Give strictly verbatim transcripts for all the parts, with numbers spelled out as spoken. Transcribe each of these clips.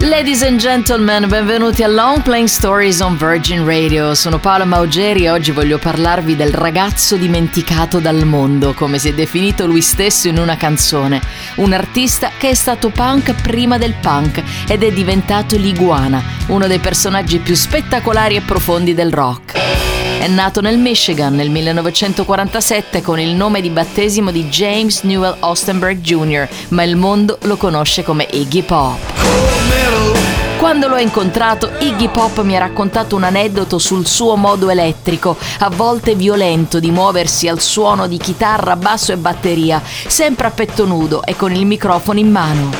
Ladies and gentlemen, benvenuti a Long Playing Stories on Virgin Radio. Sono Paola Maugeri e oggi voglio parlarvi del ragazzo dimenticato dal mondo, come si è definito lui stesso in una canzone. Un artista che è stato punk prima del punk ed è diventato l'iguana, uno dei personaggi più spettacolari e profondi del rock. È nato nel Michigan nel millenovecentoquarantasette con il nome di battesimo di James Newell Osterberg junior, ma il mondo lo conosce come Iggy Pop. Quando l'ho incontrato, Iggy Pop mi ha raccontato un aneddoto sul suo modo elettrico, a volte violento, di muoversi al suono di chitarra, basso e batteria, sempre a petto nudo e con il microfono in mano.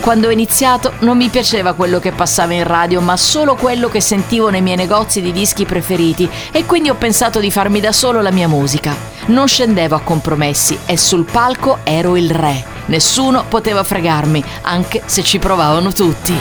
Quando ho iniziato non mi piaceva quello che passava in radio, ma solo quello che sentivo nei miei negozi di dischi preferiti, e quindi ho pensato di farmi da solo la mia musica. Non scendevo a compromessi e sul palco ero il re. Nessuno poteva fregarmi, anche se ci provavano tutti.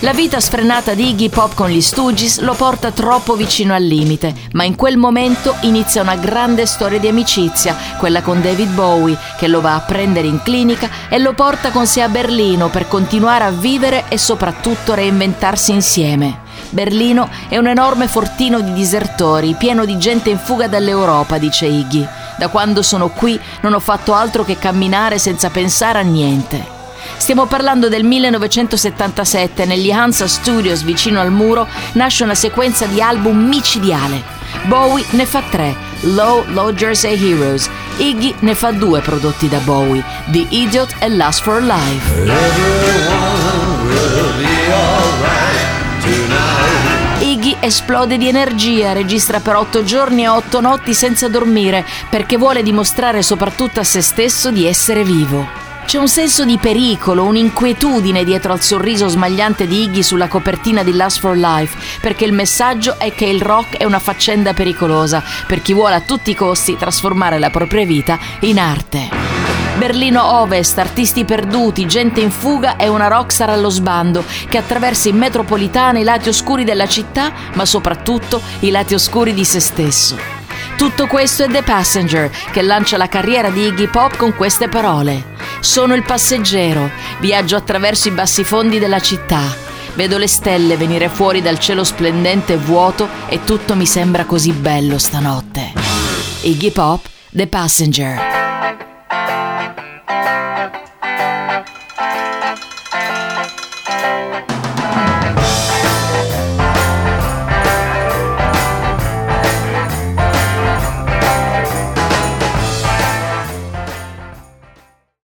La vita sfrenata di Iggy Pop con gli Stooges lo porta troppo vicino al limite, ma in quel momento inizia una grande storia di amicizia, quella con David Bowie, che lo va a prendere in clinica e lo porta con sé a Berlino per continuare a vivere e soprattutto reinventarsi insieme. Berlino è un enorme fortino di disertori, pieno di gente in fuga dall'Europa, dice Iggy. Da quando sono qui non ho fatto altro che camminare senza pensare a niente. Stiamo parlando del millenovecentosettantasette, negli Hansa Studios vicino al muro nasce una sequenza di album micidiale. Bowie ne fa tre, Low, Lodgers e Heroes. Iggy ne fa due prodotti da Bowie, The Idiot e Lust for Life. Iggy esplode di energia, registra per otto giorni e otto notti senza dormire perché vuole dimostrare soprattutto a se stesso di essere vivo. C'è un senso di pericolo, un'inquietudine dietro al sorriso smagliante di Iggy sulla copertina di Lust for Life, perché il messaggio è che il rock è una faccenda pericolosa per chi vuole a tutti i costi trasformare la propria vita in arte. Berlino Ovest, artisti perduti, gente in fuga e una rockstar allo sbando che attraversa in metropolitana i lati oscuri della città, ma soprattutto i lati oscuri di se stesso. Tutto questo è The Passenger, che lancia la carriera di Iggy Pop con queste parole. Sono il passeggero, viaggio attraverso i bassifondi della città, vedo le stelle venire fuori dal cielo splendente e vuoto e tutto mi sembra così bello stanotte. Iggy Pop, The Passenger.